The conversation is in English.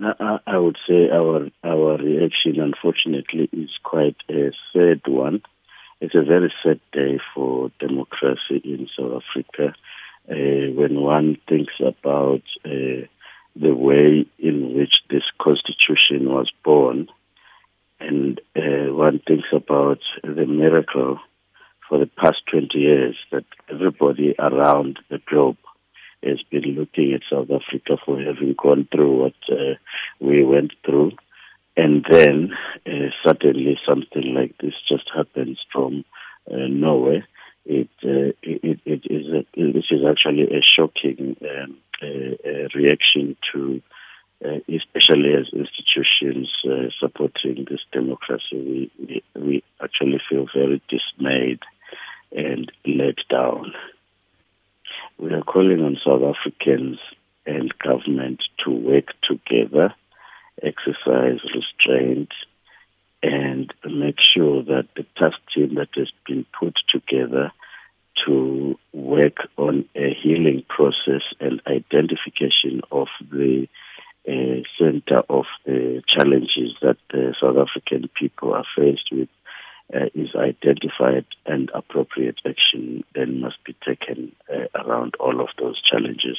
I would say our reaction, unfortunately, is quite a sad one. It's a very sad day for democracy in South Africa. When one thinks about the way in which this constitution was born, and one thinks about the miracle for the past 20 years that everybody around the globe has been looking at South Africa for having gone through what we went through. And then suddenly something like this just happens from nowhere. This is actually a shocking reaction to, especially as institutions supporting this democracy. We actually feel very dismayed and let down. We are calling on South Africans and government to work together, exercise restraint, and make sure that the task team that has been put together to work on a healing process and identification of the center of the challenges that the South African people are faced with is identified, and appropriate action then must be taken around all of those challenges.